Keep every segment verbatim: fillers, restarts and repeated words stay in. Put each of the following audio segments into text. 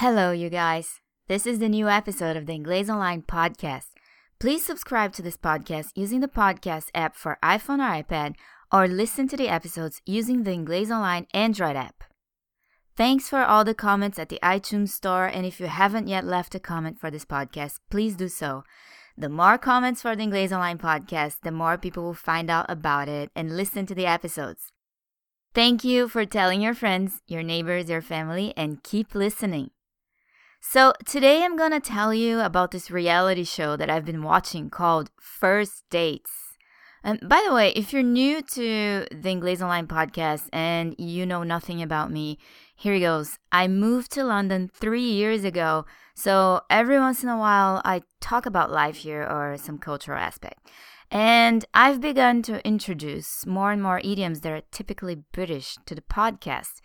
Hello, you guys. This is the new episode of the Inglês Online podcast. Please subscribe to this podcast using the podcast app for iPhone or iPad, or listen to the episodes using the Inglês Online Android app. Thanks for all the comments at the iTunes store, and if you haven't yet left a comment for this podcast, please do so. The more comments for the Inglês Online podcast, the more people will find out about it and listen to the episodes. Thank you for telling your friends, your neighbors, your family, and keep listening. So today I'm gonna tell you about this reality show that I've been watching called First Dates. And by the way, if you're new to the Inglês Online podcast and you know nothing about me, here it goes. I moved to London three years ago, so every once in a while I talk about life here or some cultural aspect. And I've begun to introduce more and more idioms that are typically British to the podcast.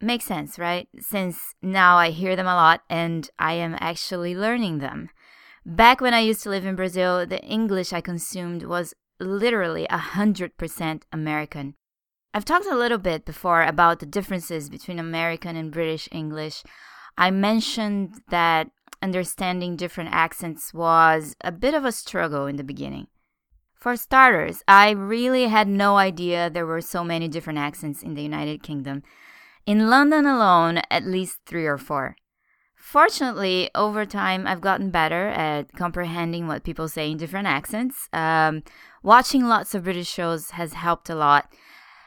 Makes sense, right? Since now I hear them a lot and I am actually learning them. Back when I used to live in Brazil, the English I consumed was literally one hundred percent American. I've talked a little bit before about the differences between American and British English. I mentioned that understanding different accents was a bit of a struggle in the beginning. For starters, I really had no idea there were so many different accents in the United Kingdom. In London alone, at least three or four. Fortunately, over time, I've gotten better at comprehending what people say in different accents. Um, watching lots of British shows has helped a lot,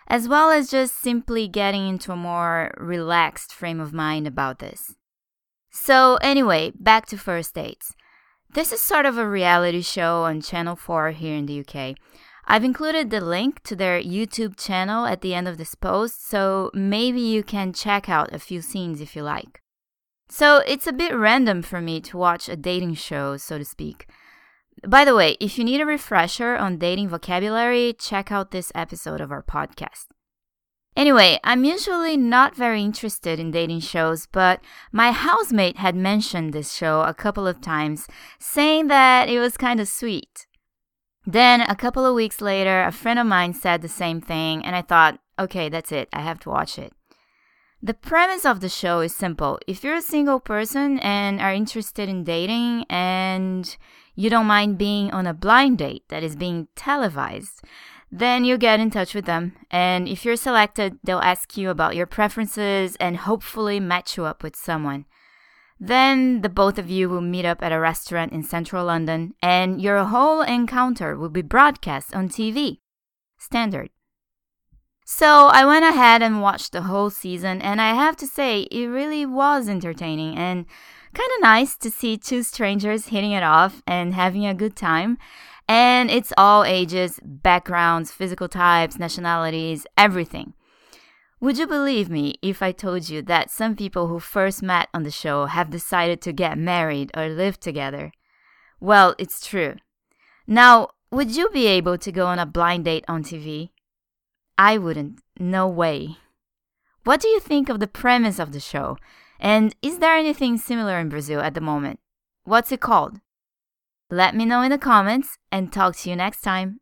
as well as just simply getting into a more relaxed frame of mind about this. So anyway, back to First Dates. This is sort of a reality show on Channel four here in the U K. I've included the link to their YouTube channel at the end of this post, so maybe you can check out a few scenes if you like. So it's a bit random for me to watch a dating show, so to speak. By the way, if you need a refresher on dating vocabulary, check out this episode of our podcast. Anyway, I'm usually not very interested in dating shows, but my housemate had mentioned this show a couple of times, saying that it was kind of sweet. Then, a couple of weeks later, a friend of mine said the same thing, and I thought, okay, that's it, I have to watch it. The premise of the show is simple. If you're a single person and are interested in dating, and you don't mind being on a blind date that is being televised, then you get in touch with them, and if you're selected, they'll ask you about your preferences and hopefully match you up with someone. Then the both of you will meet up at a restaurant in central London and your whole encounter will be broadcast on T V. Standard. So I went ahead and watched the whole season, and I have to say it really was entertaining and kind of nice to see two strangers hitting it off and having a good time. And it's all ages, backgrounds, physical types, nationalities, everything. Would you believe me if I told you that some people who first met on the show have decided to get married or live together? Well, it's true. Now, would you be able to go on a blind date on T V? I wouldn't. No way. What do you think of the premise of the show? And is there anything similar in Brazil at the moment? What's it called? Let me know in the comments and talk to you next time.